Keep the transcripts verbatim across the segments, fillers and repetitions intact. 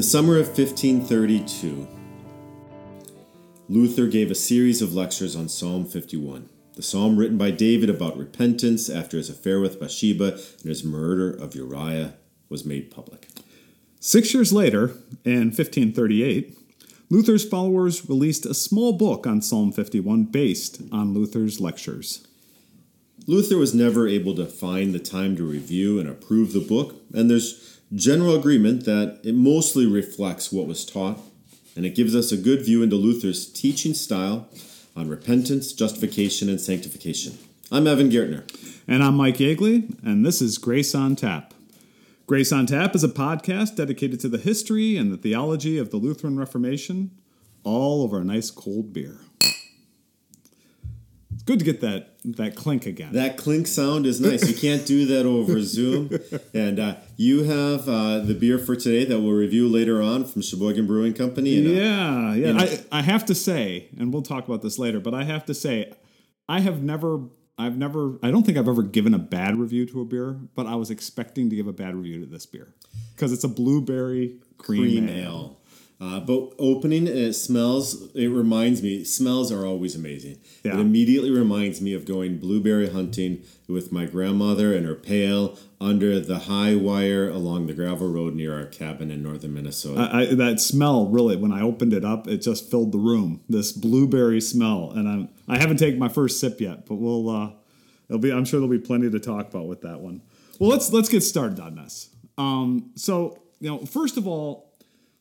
the summer of fifteen thirty-two, Luther gave a series of lectures on Psalm fifty-one, the psalm written by David about repentance after his affair with Bathsheba and his murder of Uriah was made public. Six years later, in fifteen thirty-eight, Luther's followers released a small book on Psalm fifty-one based on Luther's lectures. Luther was never able to find the time to review and approve the book, and there's general agreement that it mostly reflects what was taught, and it gives us a good view into Luther's teaching style on repentance, justification, and sanctification. I'm Evan Gertner. And I'm Mike Yeagley, and this is Grace on Tap. Grace on Tap is a podcast dedicated to the history and the theology of the Lutheran Reformation, all over a nice cold beer. It's good to get that that clink again. That clink sound is nice. You can't do that over Zoom. And uh, you have uh, the beer for today that we'll review later on from Sheboygan Brewing Company. And, uh, yeah, yeah. And I, I have to say, and we'll talk about this later, but I have to say, I have never... I've never, I don't think I've ever given a bad review to a beer, but I was expecting to give a bad review to this beer because it's a blueberry cream, cream ale. ale. Uh, but opening and it smells, it reminds me, smells are always amazing. Yeah. It immediately reminds me of going blueberry hunting with my grandmother and her pail under the high wire along the gravel road near our cabin in northern Minnesota. I, I, that smell really, when I opened it up, it just filled the room, this blueberry smell. And I'm, I haven't taken my first sip yet, but we'll, uh, it'll be, I'm sure there'll be plenty to talk about with that one. Well, let's, let's get started on this. Um, so, you know, first of all,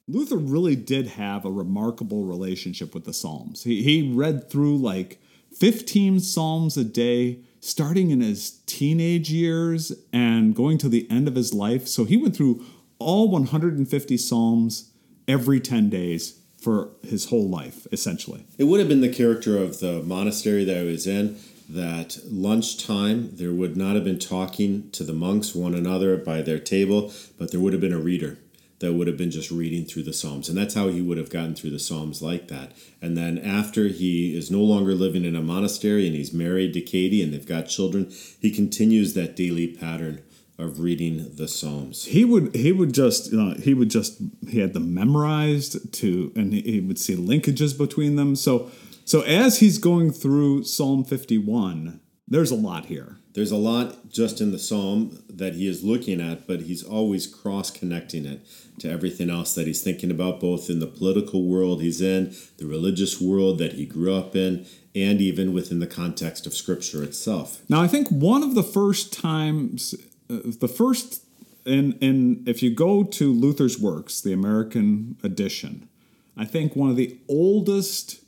Luther really did have a remarkable relationship with the Psalms. He, he read through like fifteen Psalms a day, starting in his teenage years and going to the end of his life. So he went through all one hundred fifty Psalms every ten days for his whole life, essentially. It would have been the character of the monastery that I was in that lunchtime there would not have been talking to the monks one another by their table, but there would have been a reader that would have been just reading through the Psalms. And that's how he would have gotten through the Psalms like that. And then after he is no longer living in a monastery and he's married to Katie and they've got children, he continues that daily pattern of reading the Psalms. He would he would just, you know, he would just, he had them memorized to, and he would see linkages between them. So, so as he's going through Psalm fifty-one, there's a lot here. There's a lot just in the psalm that he is looking at, but he's always cross-connecting it to everything else that he's thinking about, both in the political world he's in, the religious world that he grew up in, and even within the context of Scripture itself. Now, I think one of the first times, uh, the first, in, in if you go to Luther's works, the American edition, I think one of the oldest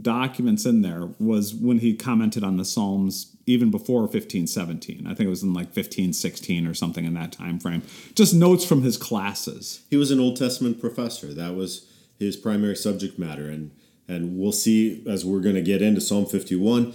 documents in there was when he commented on the Psalms even before fifteen seventeen. I think it was in like fifteen sixteen or something in that time frame. Just notes from his classes. He was an Old Testament professor. That was his primary subject matter. And and we'll see as we're going to get into Psalm fifty-one,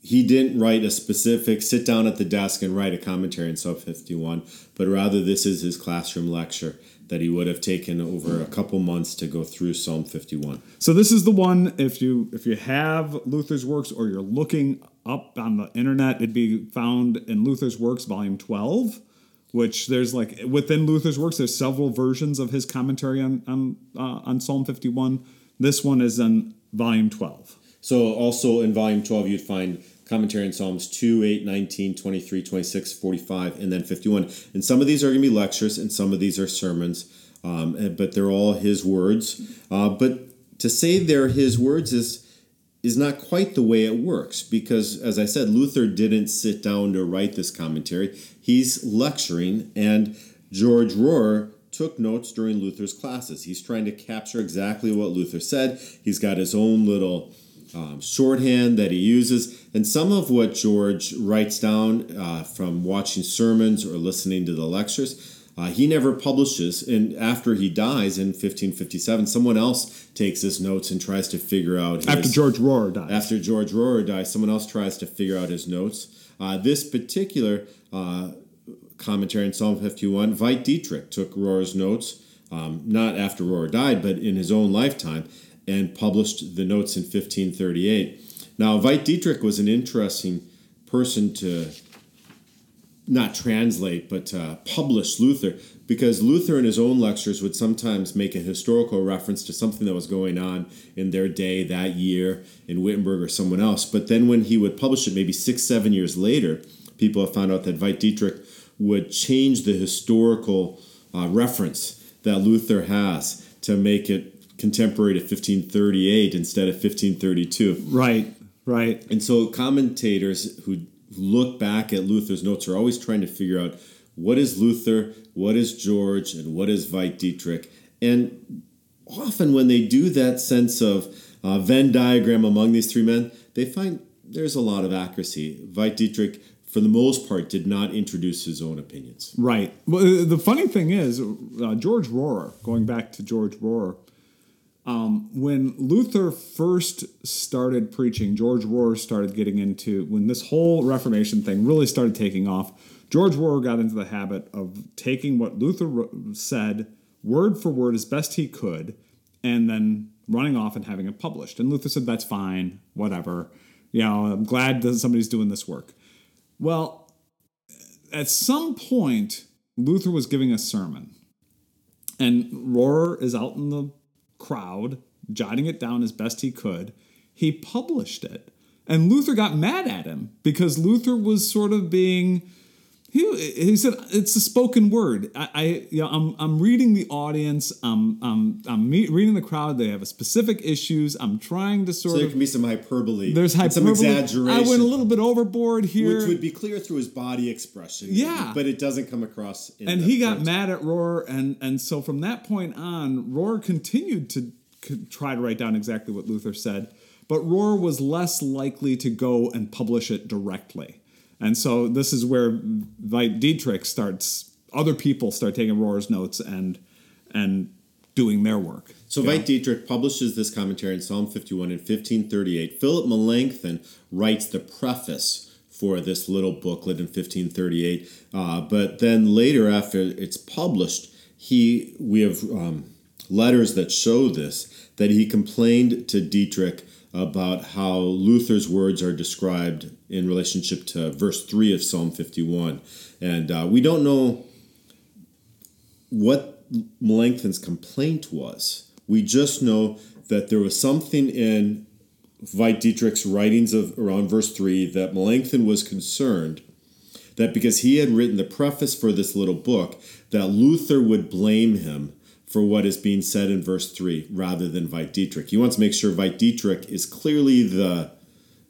he didn't write a specific sit down at the desk and write a commentary in Psalm fifty-one, but rather this is his classroom lecture that he would have taken over a couple months to go through Psalm fifty-one. So this is the one, if you if you have Luther's works or you're looking up on the internet, it'd be found in Luther's works, volume twelve, which there's like, within Luther's works, there's several versions of his commentary on, on, uh, on Psalm fifty-one. This one is in volume twelve. So also in volume twelve, you'd find commentary on Psalms two, eight, nineteen, twenty-three, twenty-six, forty-five, and then fifty-one. And some of these are going to be lectures, and some of these are sermons, um, but they're all his words. Uh, but to say they're his words is is not quite the way it works, because, as I said, Luther didn't sit down to write this commentary. He's lecturing, and George Rohrer took notes during Luther's classes. He's trying to capture exactly what Luther said. He's got his own little Um, shorthand that he uses, and some of what George writes down uh, from watching sermons or listening to the lectures, uh, he never publishes, and after he dies in fifteen fifty-seven, someone else takes his notes and tries to figure out his, After George Rohrer dies. After George Rohrer dies, someone else tries to figure out his notes. Uh, this particular uh, commentary in Psalm fifty-one, Veit Dietrich took Rohrer's notes, um, not after Rohrer died, but in his own lifetime, and published the notes in fifteen thirty-eight. Now, Veit Dietrich was an interesting person to not translate, but uh, publish Luther, because Luther in his own lectures would sometimes make a historical reference to something that was going on in their day that year in Wittenberg or someone else. But then when he would publish it, maybe six, seven years later, people have found out that Veit Dietrich would change the historical uh, reference that Luther has to make it contemporary to fifteen thirty-eight instead of fifteen thirty-two. Right, right. And so commentators who look back at Luther's notes are always trying to figure out what is Luther, what is George, and what is Veit Dietrich. And often when they do that sense of uh, Venn diagram among these three men, they find there's a lot of accuracy. Veit Dietrich, for the most part, did not introduce his own opinions. Right. Well, the funny thing is, uh, George Rohrer, going back to George Rohrer, um, when Luther first started preaching, George Rohrer started getting into, when this whole Reformation thing really started taking off, George Rohrer got into the habit of taking what Luther said word for word as best he could and then running off and having it published. And Luther said, that's fine, whatever. You know, I'm glad that somebody's doing this work. Well, at some point, Luther was giving a sermon, and Rohrer is out in the crowd, jotting it down as best he could. He published it, and Luther got mad at him because Luther was sort of being, he, he said, it's a spoken word. I, I you know, I'm, I'm reading the audience. I'm, I'm, I'm me- reading the crowd. They have specific issues. I'm trying to sort so of. So there can be some hyperbole. There's hyperbole. Some exaggeration. I went a little bit overboard here. Which would be clear through his body expression. Yeah. But it doesn't come across. In and he got mad at Rohrer. And, and so from that point on, Rohrer continued to c- try to write down exactly what Luther said. But Rohrer was less likely to go and publish it directly. And so this is where Veit Dietrich starts, other people start taking Rohrer's notes and and doing their work. So yeah. Veit Dietrich publishes this commentary in Psalm fifty-one in fifteen thirty-eight. Philip Melanchthon writes the preface for this little booklet in fifteen thirty-eight. Uh, but then later, after it's published, he we have um, letters that show this, that he complained to Dietrich about how Luther's words are described in relationship to verse three of Psalm fifty-one. And uh, we don't know what Melanchthon's complaint was. We just know that there was something in Veit Dietrich's writings of around verse three that Melanchthon was concerned that because he had written the preface for this little book, that Luther would blame him for what is being said in verse three rather than Veit Dietrich. He wants to make sure Veit Dietrich is clearly the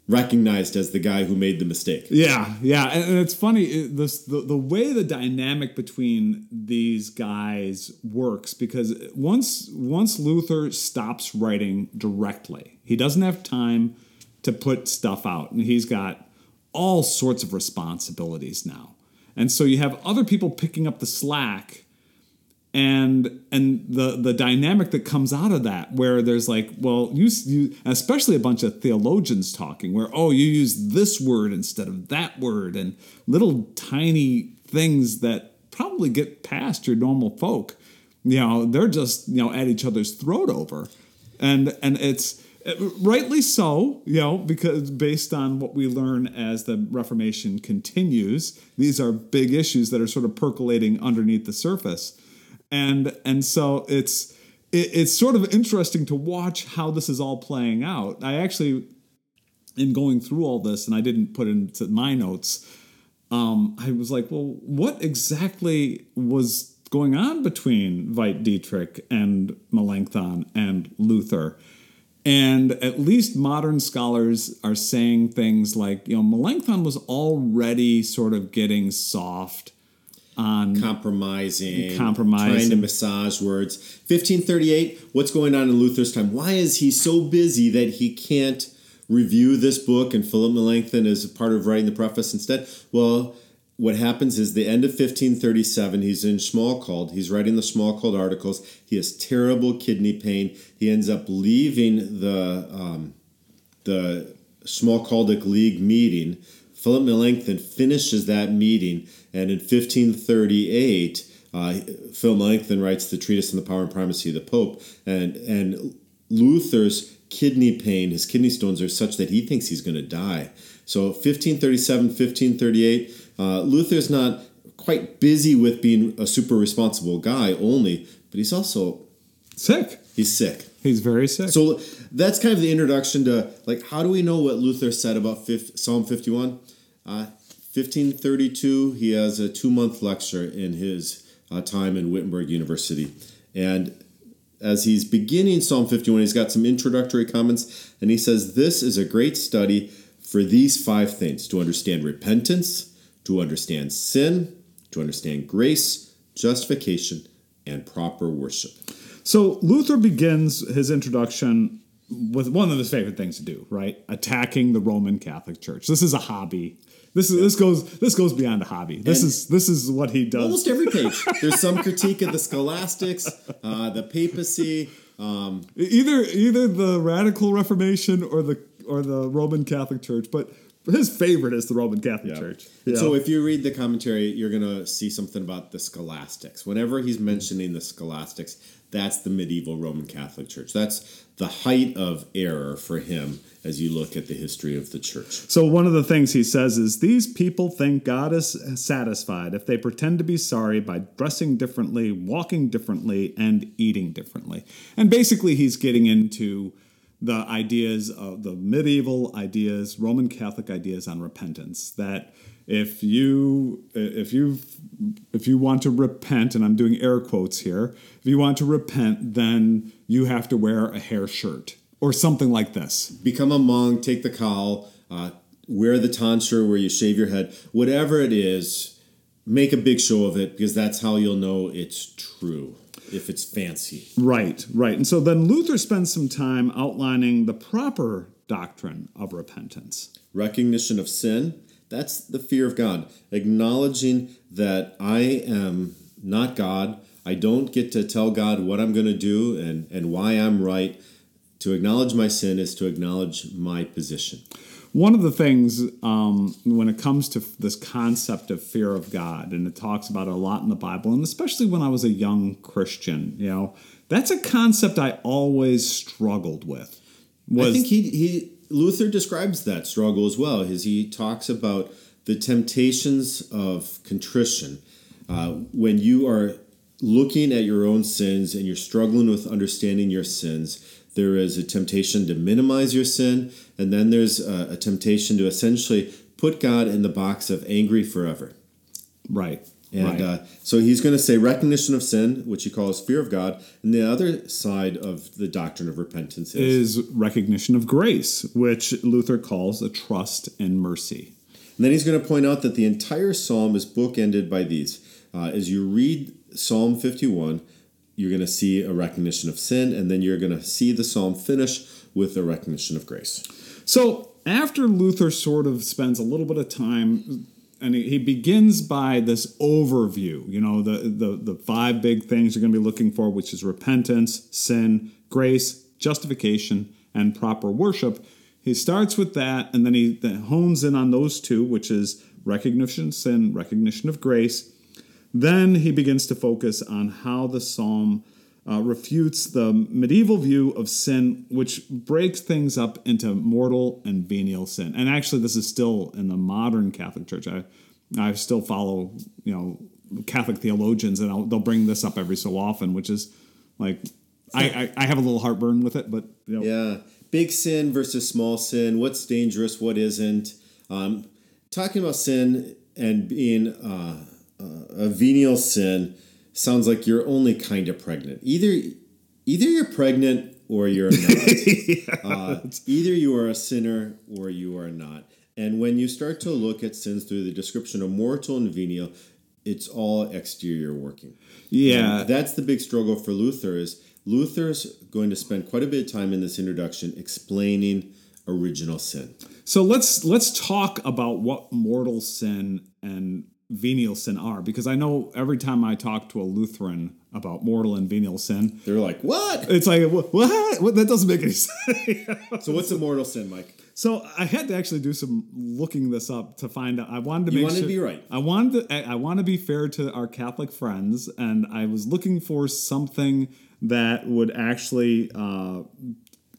recognized as the guy who made the mistake. Yeah, yeah. And it's funny, this, the, the way the dynamic between these guys works, because once once Luther stops writing directly, he doesn't have time to put stuff out. And he's got all sorts of responsibilities now. And so you have other people picking up the slack. And and the, the dynamic that comes out of that, where there's like, well, you, you especially a bunch of theologians talking, where, oh, you use this word instead of that word, and little tiny things that probably get past your normal folk. You know, they're just, you know, at each other's throat over. And and it's rightly so, you know, because based on what we learn as the Reformation continues, these are big issues that are sort of percolating underneath the surface. And and so it's it, it's sort of interesting to watch how this is all playing out. I actually, in going through all this, and I didn't put into my notes, um, I was like, well, what exactly was going on between Veit Dietrich and Melanchthon and Luther? And at least modern scholars are saying things like, you know, Melanchthon was already sort of getting soft on compromising, compromising, trying to massage words. fifteen thirty-eight, what's going on in Luther's time? Why is he so busy that he can't review this book and Philip Melanchthon is part of writing the preface instead? Well, what happens is the end of fifteen thirty-seven, he's in Schmalkald. He's writing the Schmalkald articles. He has terrible kidney pain. He ends up leaving the, um, the Schmalkaldic League meeting. Philip Melanchthon finishes that meeting, and in fifteen thirty-eight, uh, Philip Melanchthon writes the Treatise on the Power and Primacy of the Pope, and and Luther's kidney pain, his kidney stones are such that he thinks he's going to die. So fifteen thirty-seven, fifteen thirty-eight, Uh, Luther's not quite busy with being a super responsible guy only, but he's also sick. He's sick. He's very sick. So that's kind of the introduction to, like, how do we know what Luther said about Psalm fifty-one? Uh, fifteen thirty-two, he has a two-month lecture in his uh, time in Wittenberg University. And as he's beginning Psalm fifty-one, he's got some introductory comments, and he says, this is a great study for these five things: to understand repentance, to understand sin, to understand grace, justification, and proper worship. So Luther begins his introduction with one of his favorite things to do, right? Attacking the Roman Catholic Church. This is a hobby. This is this goes this goes beyond a hobby. This and is this is what he does. Almost every page, there's some critique of the scholastics, uh, the papacy, um, either either the radical Reformation or the or the Roman Catholic Church. But his favorite is the Roman Catholic yeah. Church. Yeah. So if you read the commentary, you're gonna see something about the scholastics. Whenever he's mentioning the scholastics, that's the medieval Roman Catholic Church. That's the height of error for him as you look at the history of the church. So one of the things he says is, these people think God is satisfied if they pretend to be sorry by dressing differently, walking differently, and eating differently. And basically he's getting into the ideas of the medieval ideas, Roman Catholic ideas on repentance, that if you if you if you want to repent, and I'm doing air quotes here, if you want to repent, then you have to wear a hair shirt or something like this. Become a monk, take the cowl, uh, wear the tonsure where you shave your head, whatever it is, make a big show of it, because that's how you'll know it's true, if it's fancy. Right, right. And so then Luther spends some time outlining the proper doctrine of repentance. Recognition of sin. That's the fear of God, acknowledging that I am not God. I don't get to tell God what I'm going to do and, and why I'm right. To acknowledge my sin is to acknowledge my position. One of the things um, when it comes to this concept of fear of God, and it talks about it a lot in the Bible, and especially when I was a young Christian, you know, that's a concept I always struggled with. Was, I think he... he Luther describes that struggle as well, as he talks about the temptations of contrition. Uh, when you are looking at your own sins and you're struggling with understanding your sins, there is a temptation to minimize your sin, and then there's a, a temptation to essentially put God in the box of angry forever. Right. And right. Uh, so he's going to say recognition of sin, which he calls fear of God. And the other side of the doctrine of repentance is, is recognition of grace, which Luther calls a trust in mercy. And then he's going to point out that the entire psalm is bookended by these. Uh, as you read Psalm fifty-one, you're going to see a recognition of sin, and then you're going to see the psalm finish with a recognition of grace. So after Luther sort of spends a little bit of time, and he begins by this overview, you know, the, the, the five big things you're going to be looking for, which is repentance, sin, grace, justification, and proper worship. He starts with that, and then he then hones in on those two, which is recognition of sin, recognition of grace. Then he begins to focus on how the psalm uh, refutes the medieval view of sin, which breaks things up into mortal and venial sin. And actually, this is still in the modern Catholic Church. I, I still follow, you know, Catholic theologians, and I'll, they'll bring this up every so often, which is like, I, I, I have a little heartburn with it, but you know. Yeah, big sin versus small sin. What's dangerous? What isn't? Um, talking about sin and being uh, a venial sin sounds like you're only kind of pregnant. Either either you're pregnant or you're not. yeah. uh, either you are a sinner or you are not. And when you start to look at sins through the description of mortal and venial, it's all exterior working. Yeah. And that's the big struggle for Luther. Is Luther's going to spend quite a bit of time in this introduction explaining original sin. So let's let's talk about what mortal sin and venial sin are, because I know every time I talk to a Lutheran about mortal and venial sin, they're like, what? It's like, what? what? That doesn't make any sense. So what's a mortal sin, Mike? So I had to actually do some looking this up to find out. I wanted to you make wanted sure. You want to be right. I wanted to, I, I want to be fair to our Catholic friends, and I was looking for something that would actually uh,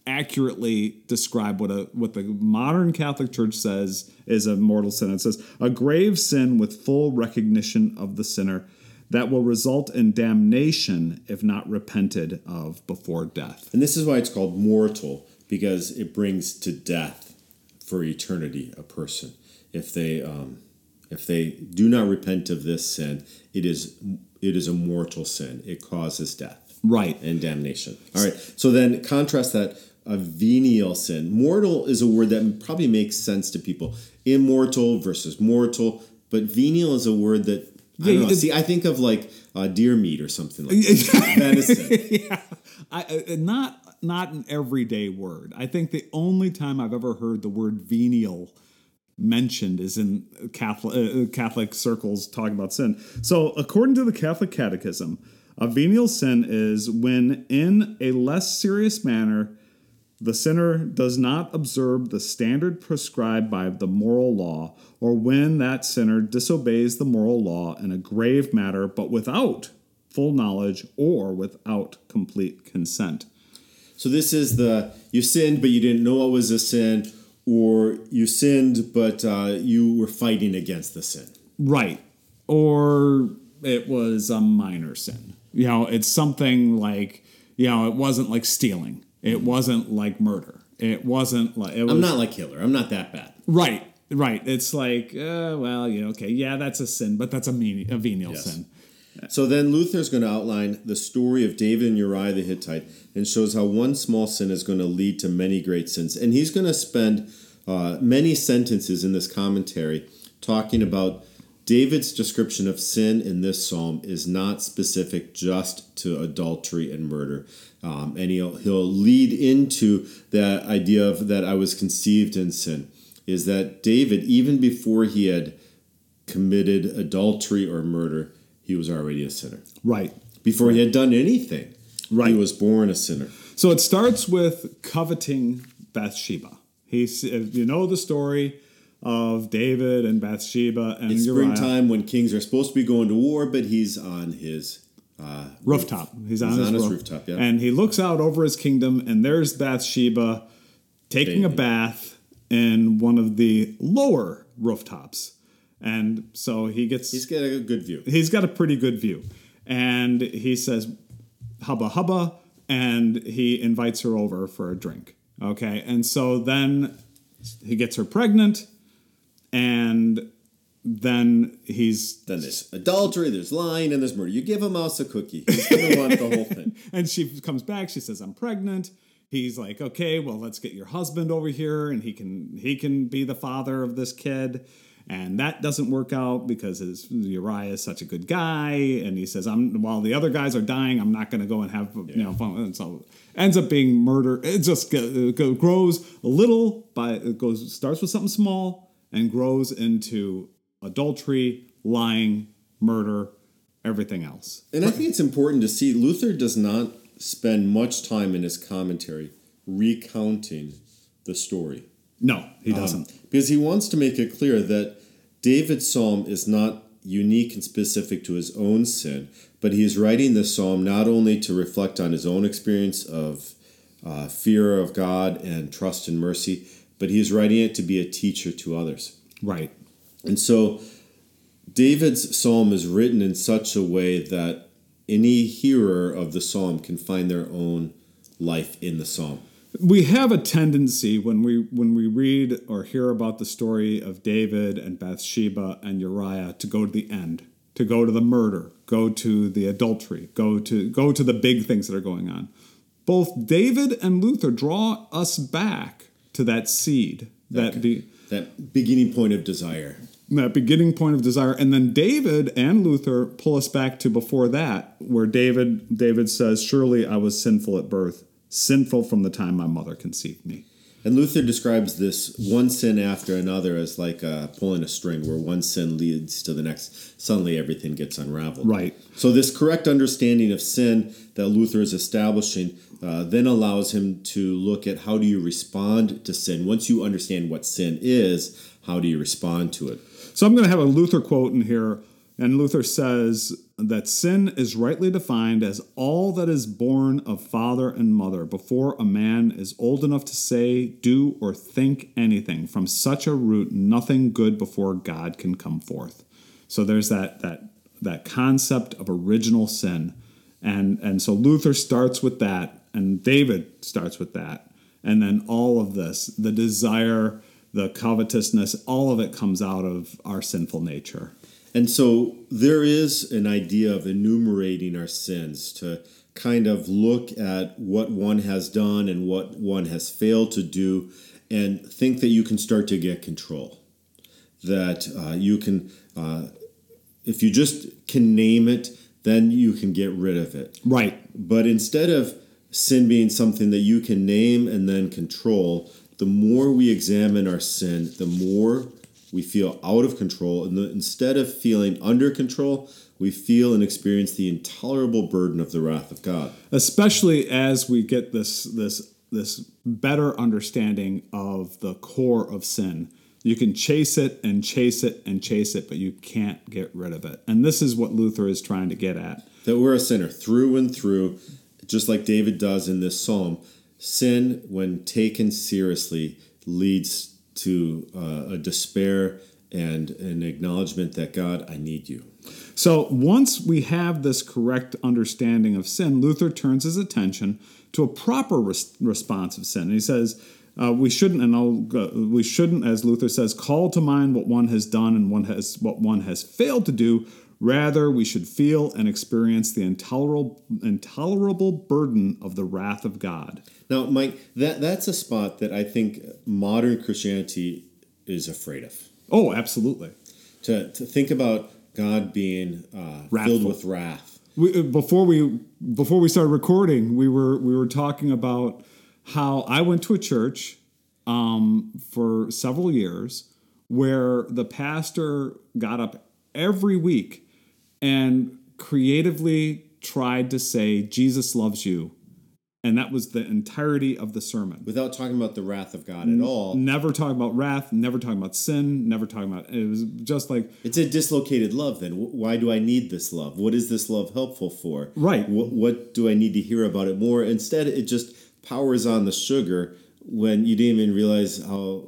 accurately describe what a what the modern Catholic Church says is a mortal sin. It says, a grave sin with full recognition of the sinner that will result in damnation if not repented of before death. And this is why it's called mortal, because it brings to death for eternity a person. If they um, if they do not repent of this sin, it is it is a mortal sin. It causes death. Right. And damnation. All right. So then contrast that, a venial sin. Mortal is a word that probably makes sense to people. Immortal versus mortal. But venial is a word that, I yeah, don't know. Did, See, I think of like uh, deer meat or something like that. Medicine. Yeah. I, uh, not, not an everyday word. I think the only time I've ever heard the word venial mentioned is in Catholic, uh, Catholic circles talking about sin. So according to the Catholic Catechism, a venial sin is when, in a less serious manner, the sinner does not observe the standard prescribed by the moral law, or when that sinner disobeys the moral law in a grave matter, but without full knowledge or without complete consent. So this is the, you sinned, but you didn't know it was a sin, or you sinned, but uh, you were fighting against the sin. Right. Or it was a minor sin. You know, it's something like, you know, it wasn't like stealing. It wasn't like murder. It wasn't like... It was, I'm not like Hitler. I'm not that bad. Right, right. It's like, uh, well, you know, okay, yeah, that's a sin, but that's a, mean, a venial yes. sin. So then Luther's going to outline the story of David and Uriah the Hittite and shows how one small sin is going to lead to many great sins. And he's going to spend uh, many sentences in this commentary talking about David's description of sin in this psalm is not specific just to adultery and murder. Um, and he'll, he'll lead into that idea of that I was conceived in sin, is that David, even before he had committed adultery or murder, he was already a sinner. Right. Before he had done anything, right. He was born a sinner. So it starts with coveting Bathsheba. He, you know the story of David and Bathsheba and it's Uriah. It's springtime when kings are supposed to be going to war, but he's on his uh, rooftop. Roof. He's on he's his, on his roof. rooftop, yeah. And he looks out over his kingdom, and there's Bathsheba taking Baby. a bath in one of the lower rooftops. And so he gets... He's got a good view. He's got a pretty good view. And he says, hubba hubba, and he invites her over for a drink. Okay, and so then he gets her pregnant. And then he's... Then there's adultery, there's lying, and there's murder. You give a mouse a cookie. He's going to want the whole thing. And she comes back. She says, I'm pregnant. He's like, okay, well, let's get your husband over here, and he can he can be the father of this kid. And that doesn't work out because his, Uriah is such a good guy. And he says, "I'm while the other guys are dying, I'm not going to go and have yeah. you know fun." And so ends up being murder. It just it grows a little. By, it goes starts with something small. And grows into adultery, lying, murder, everything else. And I think it's important to see Luther does not spend much time in his commentary recounting the story. No, he doesn't. Um, because he wants to make it clear that David's psalm is not unique and specific to his own sin, but he is writing this psalm not only to reflect on his own experience of uh, fear of God and trust and mercy, but he's writing it to be a teacher to others. Right. And so David's psalm is written in such a way that any hearer of the psalm can find their own life in the psalm. We have a tendency when we when we read or hear about the story of David and Bathsheba and Uriah to go to the end, to go to the murder, go to the adultery, go to go to the big things that are going on. Both David and Luther draw us back to that seed, that, that, be, that beginning point of desire. That beginning point of desire. And then David and Luther pull us back to before that, where David David says, surely I was sinful at birth, sinful from the time my mother conceived me. And Luther describes this one sin after another as like uh, pulling a string, where one sin leads to the next. Suddenly everything gets unraveled. Right. So this correct understanding of sin that Luther is establishing uh, then allows him to look at how do you respond to sin. Once you understand what sin is, how do you respond to it? So I'm going to have a Luther quote in here. And Luther says, that sin is rightly defined as all that is born of father and mother before a man is old enough to say, do, or think anything. From such a root, nothing good before God can come forth. So there's that that that concept of original sin. And, and so Luther starts with that, and David starts with that. And then all of this, the desire, the covetousness, all of it comes out of our sinful nature. And so there is an idea of enumerating our sins, to kind of look at what one has done and what one has failed to do, and think that you can start to get control. That uh, you can, uh, if you just can name it, then you can get rid of it. Right. But instead of sin being something that you can name and then control, the more we examine our sin, the more we feel out of control, and the, instead of feeling under control, we feel and experience the intolerable burden of the wrath of God. Especially as we get this this this better understanding of the core of sin. You can chase it and chase it and chase it, but you can't get rid of it. And this is what Luther is trying to get at. That we're a sinner through and through, just like David does in this psalm. Sin, when taken seriously, leads to uh, a despair and an acknowledgement that, God, I need you. So once we have this correct understanding of sin, Luther turns his attention to a proper res- response of sin. And he says, uh, we shouldn't, and I'll, uh, we shouldn't, as Luther says, call to mind what one has done and one has what one has failed to do. Rather, we should feel and experience the intolerable, intolerable burden of the wrath of God. Now, Mike, that, that's a spot that I think modern Christianity is afraid of. Oh, absolutely. To to think about God being uh, filled with wrath. We, before we before we started recording, we were we were talking about how I went to a church um, for several years where the pastor got up every week and creatively tried to say, Jesus loves you. And that was the entirety of the sermon. Without talking about the wrath of God at all. Never talking about wrath, never talking about sin, never talking about... It was just like... It's a dislocated love then. Why do I need this love? What is this love helpful for? Right. What, what do I need to hear about it more? Instead, it just powers on the sugar when you didn't even realize how...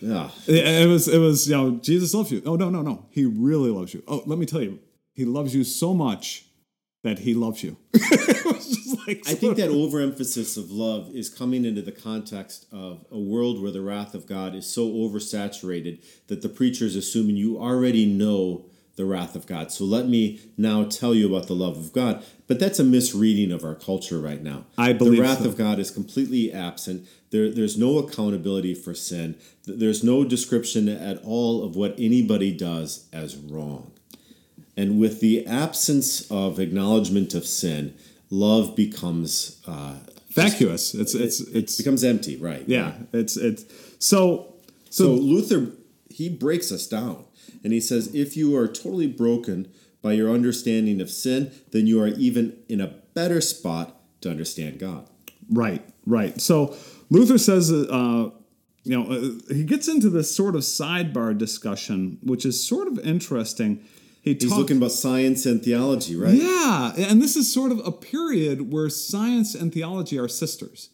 Yeah. It, it was, it was, you know, Jesus loves you. Oh, no, no, no. He really loves you. Oh, let me tell you. He loves you so much that he loves you. It was just like, I think that overemphasis of love is coming into the context of a world where the wrath of God is so oversaturated that the preacher is assuming you already know the wrath of God. So let me now tell you about the love of God. But that's a misreading of our culture right now. I believe the wrath so. of God is completely absent. There, there's no accountability for sin. There's no description at all of what anybody does as wrong. And with the absence of acknowledgement of sin, love becomes uh, vacuous. Just, it's it's it, it's it becomes empty, right? Yeah. Right. It's it's so, so so Luther, he breaks us down, and he says, if you are totally broken by your understanding of sin, then you are even in a better spot to understand God. Right. Right. So Luther says, uh, you know, uh, he gets into this sort of sidebar discussion, which is sort of interesting. He He's talk- looking about science and theology, right? Yeah. And this is sort of a period where science and theology are sisters,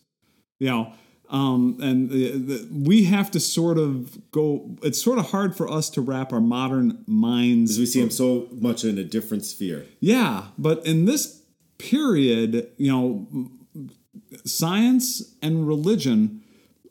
you know, um, and the, the, we have to sort of go. It's sort of hard for us to wrap our modern minds. Because we see them so much in a different sphere. Yeah. But in this period, you know, science and religion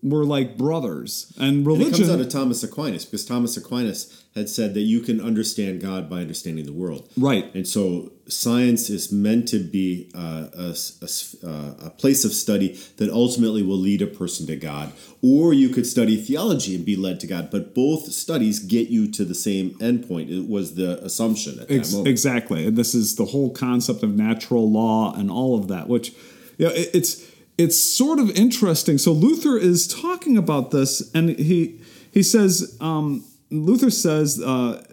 were like brothers. And religion, and it comes out of Thomas Aquinas, because Thomas Aquinas had said that you can understand God by understanding the world. Right. And so science is meant to be uh, a, a, a place of study that ultimately will lead a person to God. Or you could study theology and be led to God, but both studies get you to the same endpoint. It was the assumption at that Ex- moment. Exactly. And this is the whole concept of natural law and all of that, which... Yeah, it's it's sort of interesting. So Luther is talking about this, and he he says um, Luther says uh,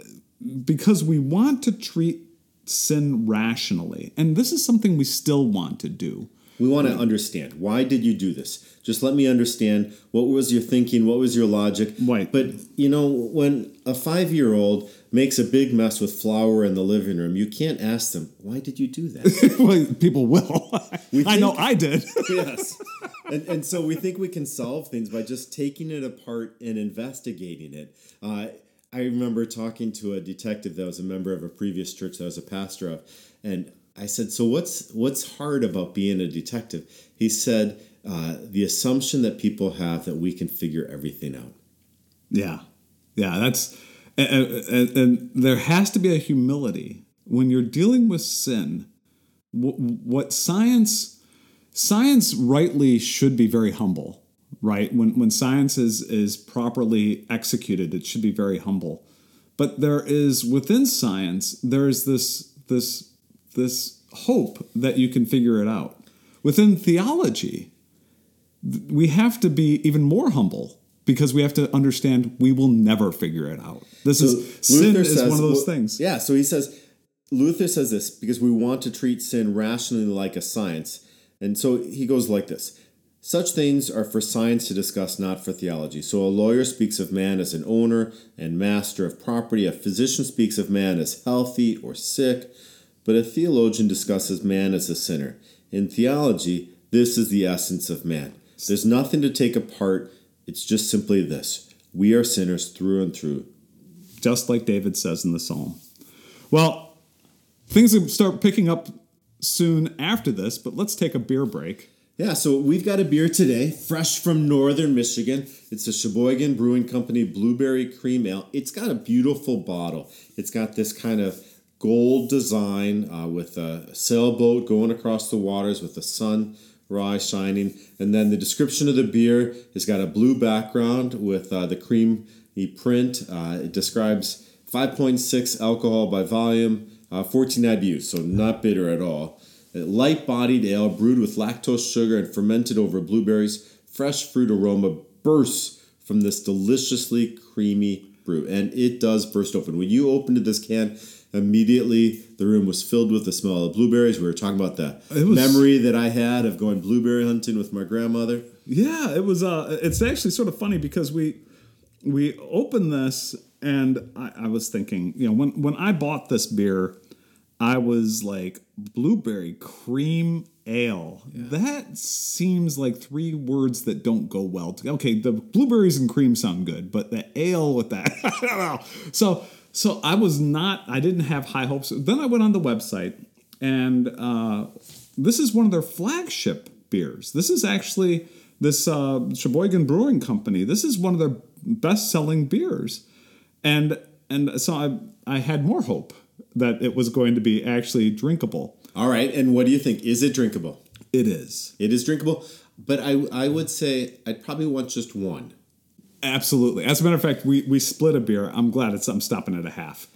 because we want to treat sin rationally, and this is something we still want to do. We want to understand. Why did you do this? Just let me understand. What was your thinking? What was your logic? Right. But, you know, when a five-year-old makes a big mess with flour in the living room, you can't ask them, why did you do that? Well, people will. We think, I know I did. Yes. And, and so we think we can solve things by just taking it apart and investigating it. Uh, I remember talking to a detective that was a member of a previous church that I was a pastor of, and I said, so what's what's hard about being a detective? He said, uh, the assumption that people have that we can figure everything out. Yeah. Yeah, that's, and, and, and there has to be a humility. When you're dealing with sin, what, what science, science rightly should be very humble, right? When when science is, is properly executed, it should be very humble. But there is, within science, there is this this... this hope that you can figure it out. Within theology, we have to be even more humble because we have to understand we will never figure it out. This so is sin Luther is says, one of those things. Yeah, so he says, Luther says this because we want to treat sin rationally like a science. And so he goes like this. Such things are for science to discuss, not for theology. So a lawyer speaks of man as an owner and master of property. A physician speaks of man as healthy or sick. But a theologian discusses man as a sinner. In theology, this is the essence of man. There's nothing to take apart. It's just simply this. We are sinners through and through. Just like David says in the Psalm. Well, things will start picking up soon after this, but let's take a beer break. Yeah, so we've got a beer today, fresh from northern Michigan. It's a Sheboygan Brewing Company Blueberry Cream Ale. It's got a beautiful bottle. It's got this kind of gold design uh, with a sailboat going across the waters with the sunrise shining. And then the description of the beer has got a blue background with uh, the creamy print. Uh, it describes five point six alcohol by volume, uh, fourteen I B U, so not bitter at all. A light-bodied ale brewed with lactose sugar and fermented over blueberries. Fresh fruit aroma bursts from this deliciously creamy brew. And it does burst open. When you opened this can, immediately, the room was filled with the smell of blueberries. We were talking about the was, memory that I had of going blueberry hunting with my grandmother. Yeah, it was. Uh, it's actually sort of funny because we we opened this, and I, I was thinking, you know, when when I bought this beer, I was like, blueberry cream ale. Yeah. That seems like three words that don't go well together. Okay, the blueberries and cream sound good, but the ale with that, I don't know. So. So I was not, I didn't have high hopes. Then I went on the website, and uh, this is one of their flagship beers. This is actually this uh, Sheboygan Brewing Company. This is one of their best-selling beers. And and so I I had more hope that it was going to be actually drinkable. All right, and what do you think? Is it drinkable? It is. It is drinkable, but I I would say I'd probably want just one. Absolutely. As a matter of fact, we, we split a beer. I'm glad it's I'm stopping at a half.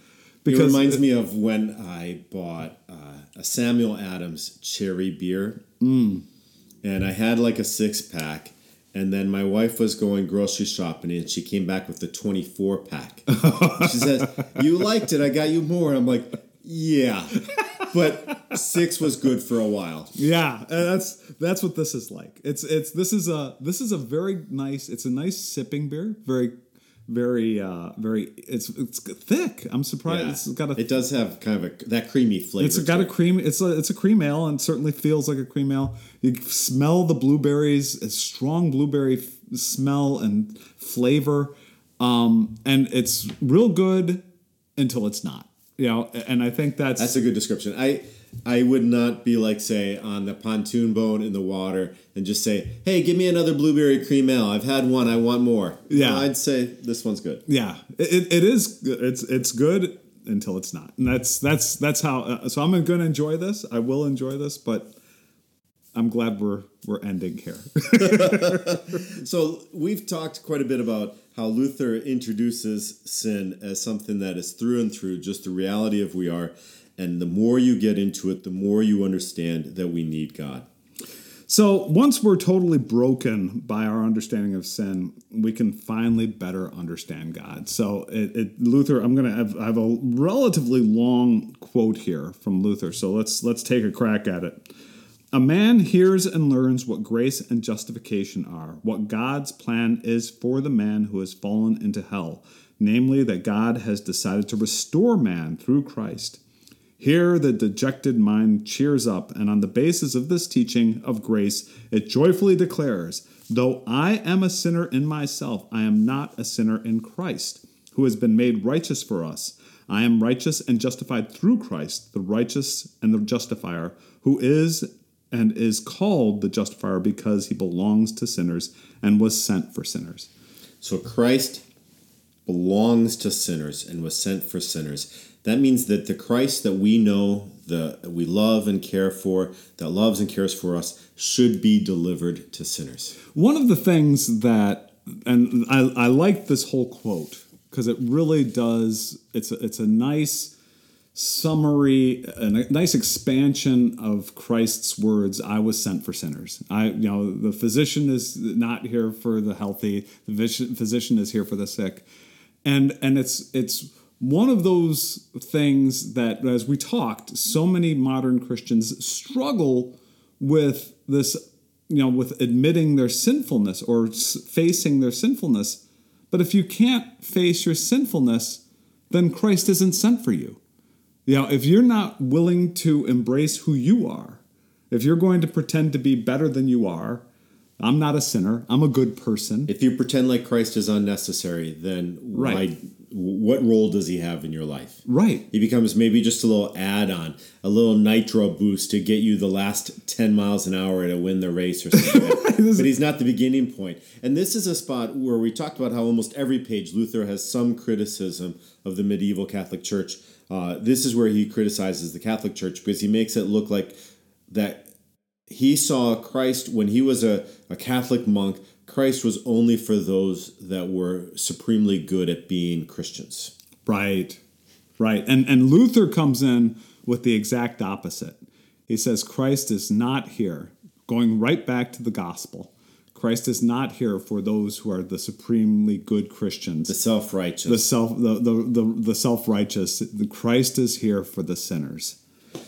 Because it reminds it, me of when I bought uh, a Samuel Adams cherry beer. Mm. And I had like a six pack. And then my wife was going grocery shopping and she came back with the twenty-four pack. She says, you liked it. I got you more. And I'm like, yeah. But six was good for a while. Yeah, that's that's what this is like. It's it's this is a this is a very nice. It's a nice sipping beer. Very, very, uh, very. It's it's thick. I'm surprised. Yeah. It's got a. It does have kind of a that creamy flavor. It's got a cream. It's a it's a cream ale, and certainly feels like a cream ale. You smell the blueberries. A strong blueberry f- smell and flavor, um, and it's real good until it's not. You know, and I think that's... That's a good description. I I would not be like, say, on the pontoon boat in the water and just say, hey, give me another blueberry cream ale. I've had one. I want more. Yeah. Well, I'd say this one's good. Yeah. It It is. It's it's good until it's not. And that's that's that's how... Uh, so I'm going to enjoy this. I will enjoy this, but I'm glad we're we're ending here. So we've talked quite a bit about how Luther introduces sin as something that is through and through, just the reality of we are. And the more you get into it, the more you understand that we need God. So once we're totally broken by our understanding of sin, we can finally better understand God. So it, it, Luther, I'm going to have, I have a relatively long quote here from Luther. So let's let's take a crack at it. A man hears and learns what grace and justification are, what God's plan is for the man who has fallen into hell, namely that God has decided to restore man through Christ. Here the dejected mind cheers up, and on the basis of this teaching of grace, it joyfully declares, though I am a sinner in myself, I am not a sinner in Christ, who has been made righteous for us. I am righteous and justified through Christ, the righteous and the justifier, who is and is called the justifier because he belongs to sinners and was sent for sinners. So Christ belongs to sinners and was sent for sinners. That means that the Christ that we know, the, that we love and care for, that loves and cares for us, should be delivered to sinners. One of the things that, and I, I like this whole quote because it really does, it's a, it's a nice... summary, a nice expansion of Christ's words, I was sent for sinners. I, you know, the physician is not here for the healthy, the physician is here for the sick. And and it's it's one of those things that, as we talked, so many modern Christians struggle with this, you know, with admitting their sinfulness or facing their sinfulness. But if you can't face your sinfulness, then Christ isn't sent for you. You know, if you're not willing to embrace who you are, if you're going to pretend to be better than you are, I'm not a sinner, I'm a good person. If you pretend like Christ is unnecessary, then right. why, what role does he have in your life? Right. He becomes maybe just a little add-on, a little nitro boost to get you the last ten miles an hour to win the race or something like that. But he's not the beginning point. And this is a spot where we talked about how almost every page Luther has some criticism of the medieval Catholic Church. Uh, this is where he criticizes the Catholic Church because he makes it look like that he saw Christ when he was a, a Catholic monk. Christ was only for those that were supremely good at being Christians. Right, right. And, and Luther comes in with the exact opposite. He says Christ is not here, going right back to the gospel. Christ is not here for those who are the supremely good Christians, the self-righteous, the self, the the the, the self-righteous. Christ is here for the sinners.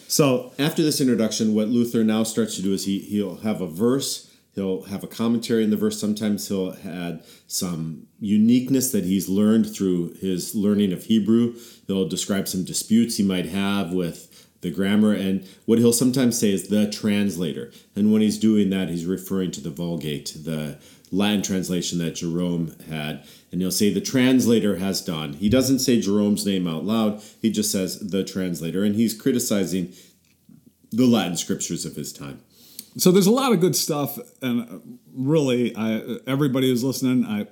So after this introduction, what Luther now starts to do is he he'll have a verse, he'll have a commentary in the verse. Sometimes he'll add some uniqueness that he's learned through his learning of Hebrew. He'll describe some disputes he might have with the grammar, and what he'll sometimes say is the translator. And when he's doing that, he's referring to the Vulgate, the Latin translation that Jerome had. And he'll say the translator has done. He doesn't say Jerome's name out loud. He just says the translator. And he's criticizing the Latin scriptures of his time. So there's a lot of good stuff. And really, I, everybody who's listening, I,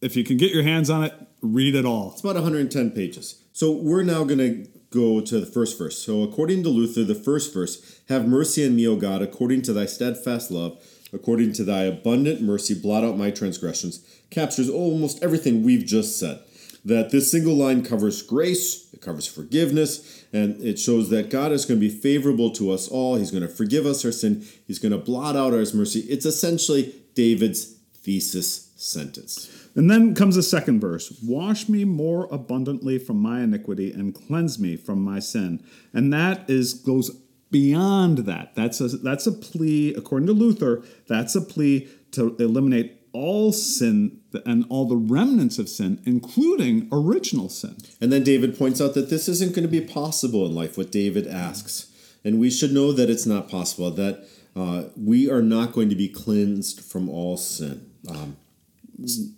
if you can get your hands on it, read it all. It's about one hundred ten pages. So we're now going to go to the first verse. So according to Luther, the first verse, have mercy on me, O God, according to thy steadfast love, according to thy abundant mercy, blot out my transgressions, captures almost everything we've just said. That this single line covers grace, it covers forgiveness, and it shows that God is going to be favorable to us all. He's going to forgive us our sin. He's going to blot out our mercy. It's essentially David's thesis sentence. And then comes the second verse. Wash me more abundantly from my iniquity and cleanse me from my sin. And that is goes beyond that. That's a, that's a plea, according to Luther, that's a plea to eliminate all sin and all the remnants of sin, including original sin. And then David points out that this isn't going to be possible in life, what David asks. And we should know that it's not possible, that uh, we are not going to be cleansed from all sin. Um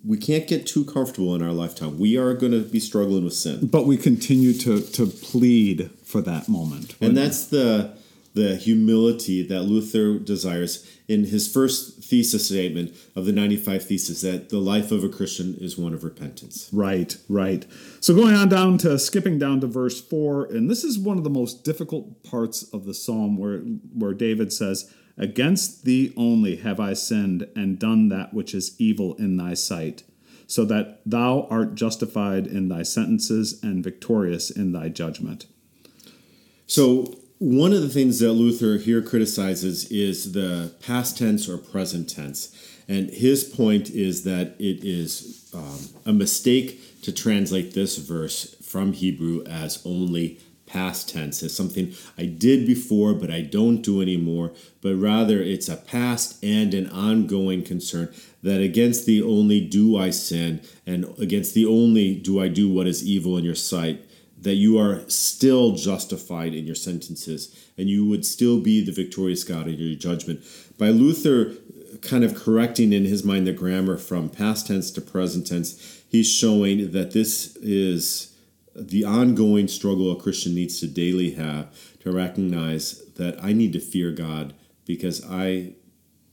We can't get too comfortable in our lifetime. We are going to be struggling with sin. But we continue to to plead for that moment. And that's the the humility that Luther desires in his first thesis statement of the ninety-five Theses, that the life of a Christian is one of repentance. Right, right. So going on down to, skipping down to verse four, and this is one of the most difficult parts of the psalm where where David says, against thee only have I sinned and done that which is evil in thy sight, so that thou art justified in thy sentences and victorious in thy judgment. So one of the things that Luther here criticizes is the past tense or present tense. And his point is that it is um, a mistake to translate this verse from Hebrew as only past tense as something I did before but I don't do anymore, but rather it's a past and an ongoing concern that against thee only do I sin, and against thee only do I do what is evil in your sight, that you are still justified in your sentences, and you would still be the victorious God in your judgment. By Luther kind of correcting in his mind the grammar from past tense to present tense, he's showing that this is the ongoing struggle a Christian needs to daily have to recognize that I need to fear God because I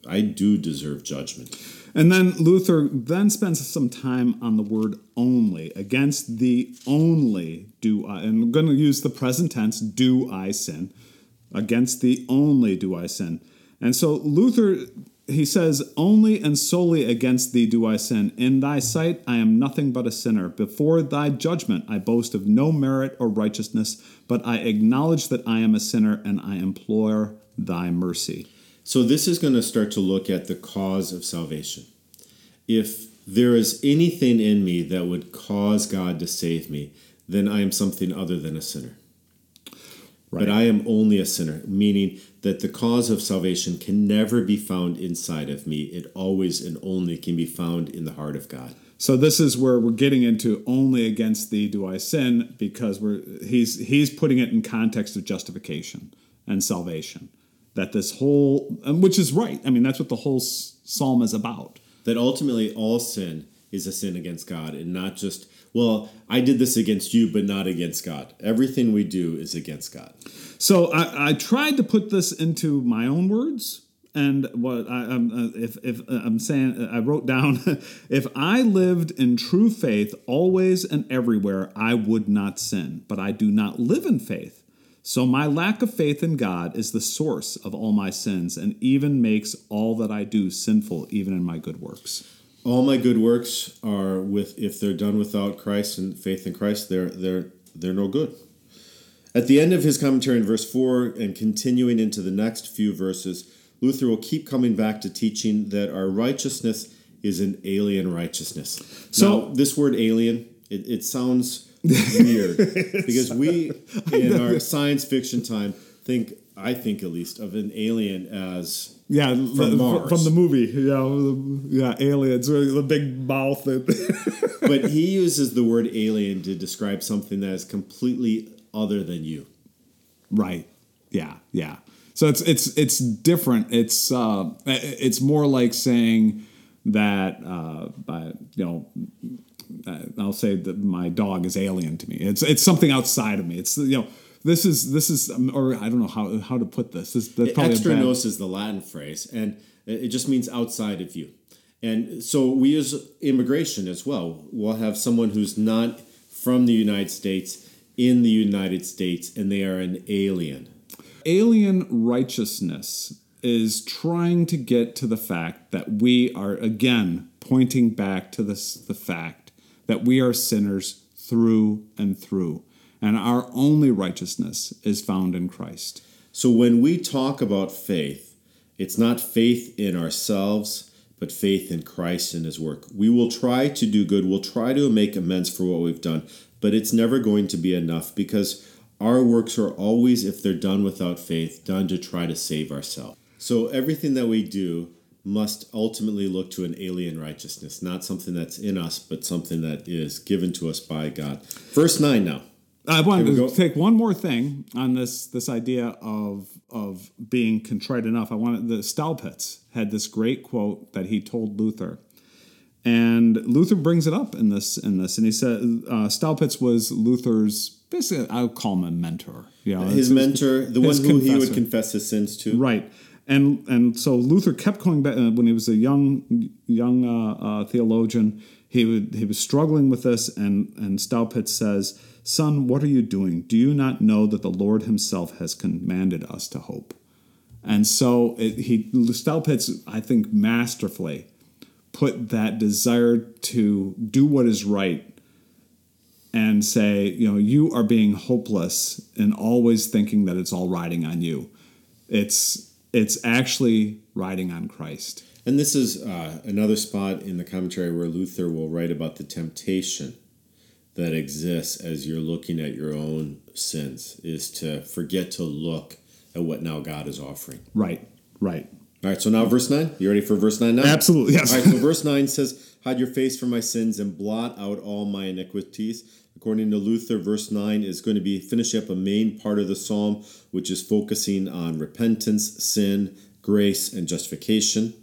I do deserve judgment. And then Luther then spends some time on the word only. Against the only do I, and I'm going to use the present tense, do I sin. Against the only do I sin. And so Luther, he says, only and solely against thee do I sin. In thy sight I am nothing but a sinner. Before thy judgment I boast of no merit or righteousness, but I acknowledge that I am a sinner, and I implore thy mercy. So this is going to start to look at the cause of salvation. If there is anything in me that would cause God to save me, then I am something other than a sinner. Right. But I am only a sinner, meaning that the cause of salvation can never be found inside of me. It always and only can be found in the heart of God. So this is where we're getting into only against thee do I sin, because we're he's he's putting it in context of justification and salvation. That this whole, which is right. I mean, that's what the whole psalm is about. That ultimately all sin is a sin against God, and not just, well, I did this against you, but not against God. Everything we do is against God. So I, I tried to put this into my own words, and what I, I'm, if, if I'm saying, I wrote down, if I lived in true faith always and everywhere, I would not sin, but I do not live in faith. So my lack of faith in God is the source of all my sins, and even makes all that I do sinful, even in my good works. All my good works are, with if they're done without Christ and faith in Christ, they're they're they're no good. At the end of his commentary in verse four and continuing into the next few verses, Luther will keep coming back to teaching that our righteousness is an alien righteousness. So now, this word alien, it, it sounds weird because we in our science fiction time think, I think at least, of an alien as yeah from, from Mars. From the movie, yeah, yeah, aliens, the big mouth. But he uses the word alien to describe something that is completely other than you. Right. Yeah. Yeah. So it's it's it's different. It's uh, it's more like saying that uh, by you know. I'll say that my dog is alien to me. It's it's something outside of me. It's, you know, this is this is or I don't know how how to put this. This that's probably extranos is the Latin phrase, and it just means outside of you. And so we use immigration as well. We'll have someone who's not from the United States in the United States, and they are an alien. Alien righteousness is trying to get to the fact that we are, again, pointing back to this the fact that we are sinners through and through, and our only righteousness is found in Christ. So when we talk about faith, it's not faith in ourselves, but faith in Christ and his work. We will try to do good. We'll try to make amends for what we've done, but it's never going to be enough because our works are always, if they're done without faith, done to try to save ourselves. So everything that we do must ultimately look to an alien righteousness, not something that's in us, but something that is given to us by God. Verse nine now. I want to take one more thing on this this idea of of being contrite enough. I wanted the Staupitz had this great quote that he told Luther, and Luther brings it up in this in this, and he said uh, Staupitz was Luther's. Basically, I'll call him a mentor. Yeah, his mentor, the one who he would confess his sins to. Right. And and so Luther kept going back when he was a young young uh, uh, theologian. He would he was struggling with this, and and Staupitz says, "Son, what are you doing? Do you not know that the Lord Himself has commanded us to hope?" And so it, he Staupitz, I think, masterfully put that desire to do what is right and say, you know, you are being hopeless and always thinking that it's all riding on you. It's It's actually riding on Christ. And this is uh, another spot in the commentary where Luther will write about the temptation that exists as you're looking at your own sins, is to forget to look at what now God is offering. Right, right. All right, so now verse nine. You ready for verse nine now? Absolutely, yes. All right, so verse nine says, hide your face from my sins and blot out all my iniquities. According to Luther, verse nine is going to be finish up a main part of the psalm, which is focusing on repentance, sin, grace, and justification.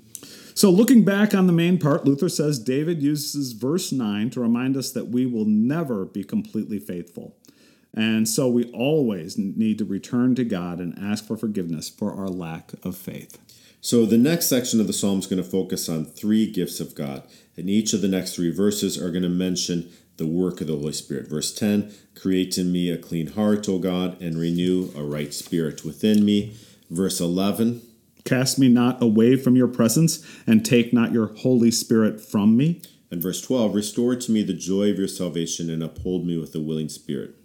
So looking back on the main part, Luther says David uses verse nine to remind us that we will never be completely faithful. And so we always need to return to God and ask for forgiveness for our lack of faith. So the next section of the psalm is going to focus on three gifts of God. And each of the next three verses are going to mention the work of the Holy Spirit. Verse ten, create in me a clean heart, O God, and renew a right spirit within me. Verse eleven, cast me not away from your presence, and take not your Holy Spirit from me. And verse twelve, restore to me the joy of your salvation, and uphold me with a willing spirit.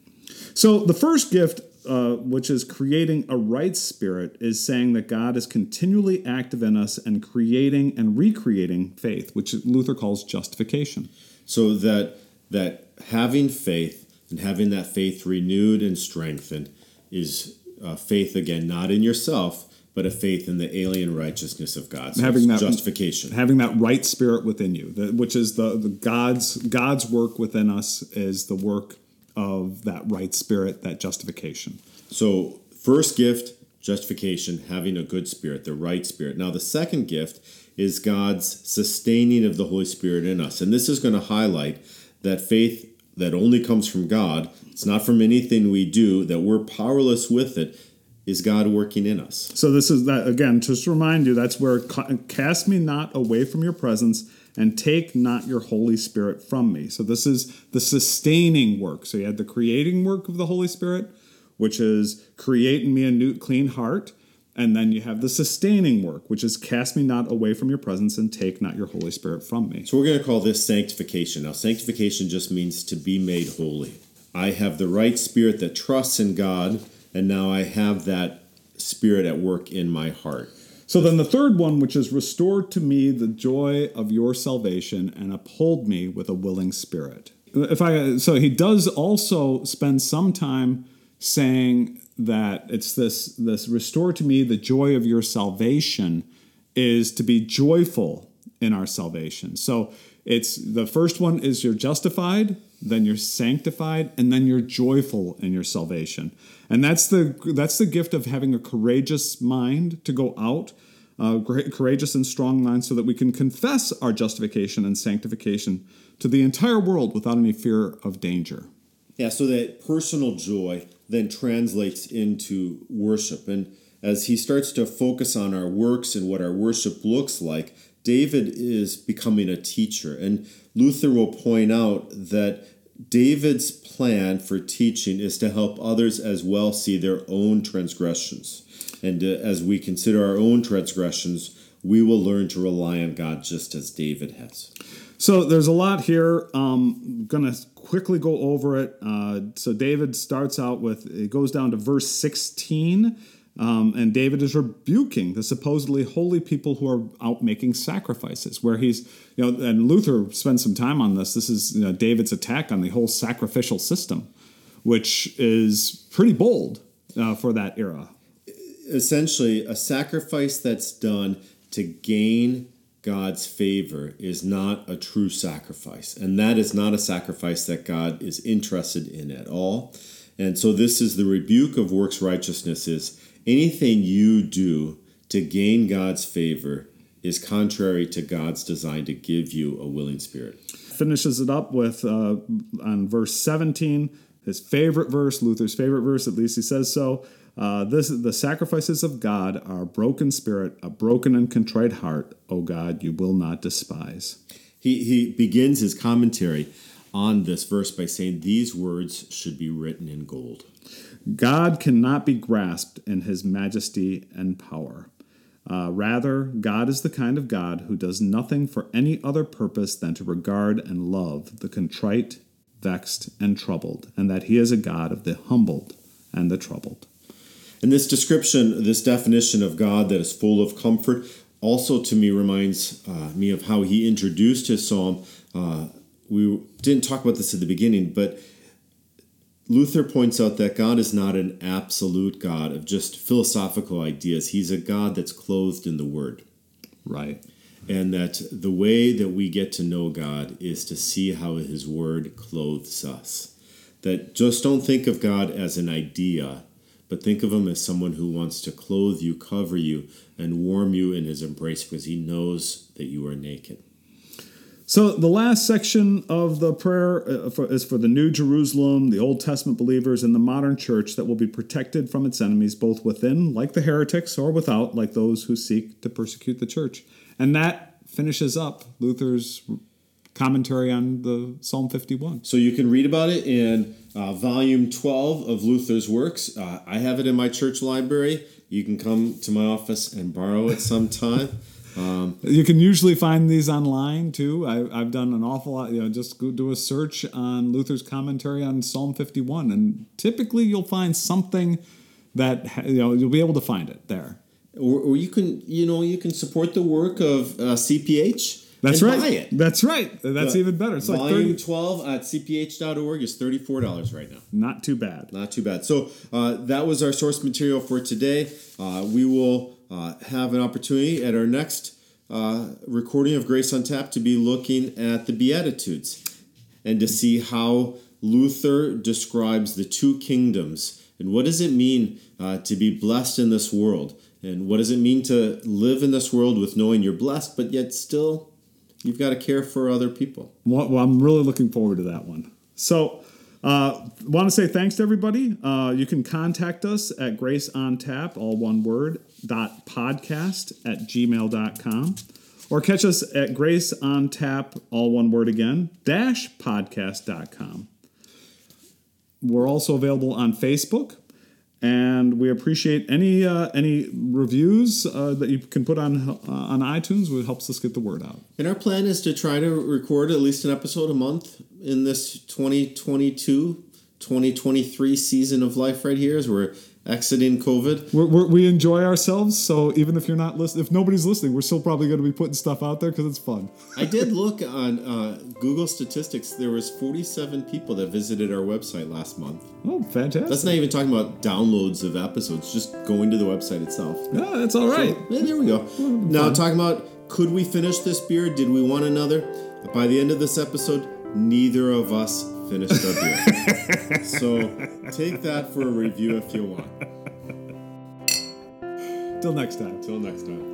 So the first gift, uh, which is creating a right spirit, is saying that God is continually active in us and creating and recreating faith, which Luther calls justification. So that that having faith and having that faith renewed and strengthened is uh, faith, again, not in yourself, but a faith in the alien righteousness of God. So having that justification, having that right spirit within you, which is the, the God's God's work within us, is the work of that right spirit, that justification. So first gift, justification, having a good spirit, the right spirit. Now the second gift is God's sustaining of the Holy Spirit in us. And this is going to highlight that faith that only comes from God, it's not from anything we do, that we're powerless with it, is God working in us. So this is, that again, just to remind you, that's where cast me not away from your presence and take not your Holy Spirit from me. So this is the sustaining work. So you had the creating work of the Holy Spirit, which is create in me a new clean heart. And then you have the sustaining work, which is cast me not away from your presence and take not your Holy Spirit from me. So we're going to call this sanctification. Now, sanctification just means to be made holy. I have the right spirit that trusts in God, and now I have that spirit at work in my heart. So then the third one, which is restore to me the joy of your salvation and uphold me with a willing spirit. If I so he does also spend some time saying that it's this this restore to me the joy of your salvation is to be joyful in our salvation. So it's the first one is you're justified, then you're sanctified, and then you're joyful in your salvation. And that's the that's the gift of having a courageous mind to go out, uh, courageous and strong mind, so that we can confess our justification and sanctification to the entire world without any fear of danger. Yeah, so that personal joy then translates into worship. And as he starts to focus on our works and what our worship looks like, David is becoming a teacher. And Luther will point out that David's plan for teaching is to help others as well see their own transgressions. And uh, as we consider our own transgressions, we will learn to rely on God just as David has. So there's a lot here. Um, I'm going to quickly go over it. Uh, so David starts out with, it goes down to verse sixteen. Um, and David is rebuking the supposedly holy people who are out making sacrifices, where he's, you know, and Luther spends some time on this. This is, you know, David's attack on the whole sacrificial system, which is pretty bold uh, for that era. Essentially, a sacrifice that's done to gain God's favor is not a true sacrifice. And that is not a sacrifice that God is interested in at all. And so this is the rebuke of works righteousness is, anything you do to gain God's favor is contrary to God's design to give you a willing spirit. Finishes it up with, uh, on verse seventeen, his favorite verse, Luther's favorite verse, at least he says so. Uh, this the sacrifices of God are a broken spirit, a broken and contrite heart, O God, you will not despise. He, he begins his commentary on this verse by saying these words should be written in gold. God cannot be grasped in his majesty and power. Uh, rather, God is the kind of God who does nothing for any other purpose than to regard and love the contrite, vexed, and troubled, and that he is a God of the humbled and the troubled. And this description, this definition of God that is full of comfort, also to me reminds uh, me of how he introduced his psalm uh, we didn't talk about this at the beginning, but Luther points out that God is not an absolute God of just philosophical ideas. He's a God that's clothed in the Word. Right. And that the way that we get to know God is to see how his Word clothes us. That just don't think of God as an idea, but think of him as someone who wants to clothe you, cover you, and warm you in his embrace because he knows that you are naked. So the last section of the prayer is for the New Jerusalem, the Old Testament believers, and the modern church that will be protected from its enemies, both within, like the heretics, or without, like those who seek to persecute the church. And that finishes up Luther's commentary on the Psalm fifty-one. So you can read about it in uh, volume twelve of Luther's works. Uh, I have it in my church library. You can come to my office and borrow it sometime. Um, you can usually find these online, too. I, I've done an awful lot. You know, just go do a search on Luther's commentary on Psalm fifty-one, and typically you'll find something that, you know, you'll be able to find it there. Or, or you can, you know, you can support the work of uh, C P H. That's and right. Buy it. That's right. That's the even better. It's volume like thirty twelve at C P H dot org is thirty four dollars right now. Not too bad. Not too bad. So uh, that was our source material for today. Uh, we will uh, have an opportunity at our next uh, recording of Grace on Tap to be looking at the Beatitudes and to see how Luther describes the two kingdoms and what does it mean uh, to be blessed in this world, and what does it mean to live in this world with knowing you're blessed but yet still you've got to care for other people. Well, I'm really looking forward to that one. So uh, want to say thanks to everybody. Uh, you can contact us at graceontap, all one word, dot podcast at gmail dot com. Or catch us at graceontap, all one word again, dash podcast dot com. We're also available on Facebook. And we appreciate any uh, any reviews uh, that you can put on uh, on iTunes. It helps us get the word out. And our plan is to try to record at least an episode a month in this twenty twenty-two twenty twenty-three season of life right here as we're exiting COVID. We're, we're, we enjoy ourselves, so even if you're not listening, if nobody's listening, we're still probably going to be putting stuff out there because it's fun. I did look on uh, Google Statistics. There was forty-seven people that visited our website last month. Oh, fantastic! That's not even talking about downloads of episodes; just going to the website itself. Yeah, that's all right. So, yeah, there we go. Now talking about, could we finish this beer? Did we want another? By the end of this episode, neither of us finished our beer. So take that for a review if you want. Till next time. Till next time.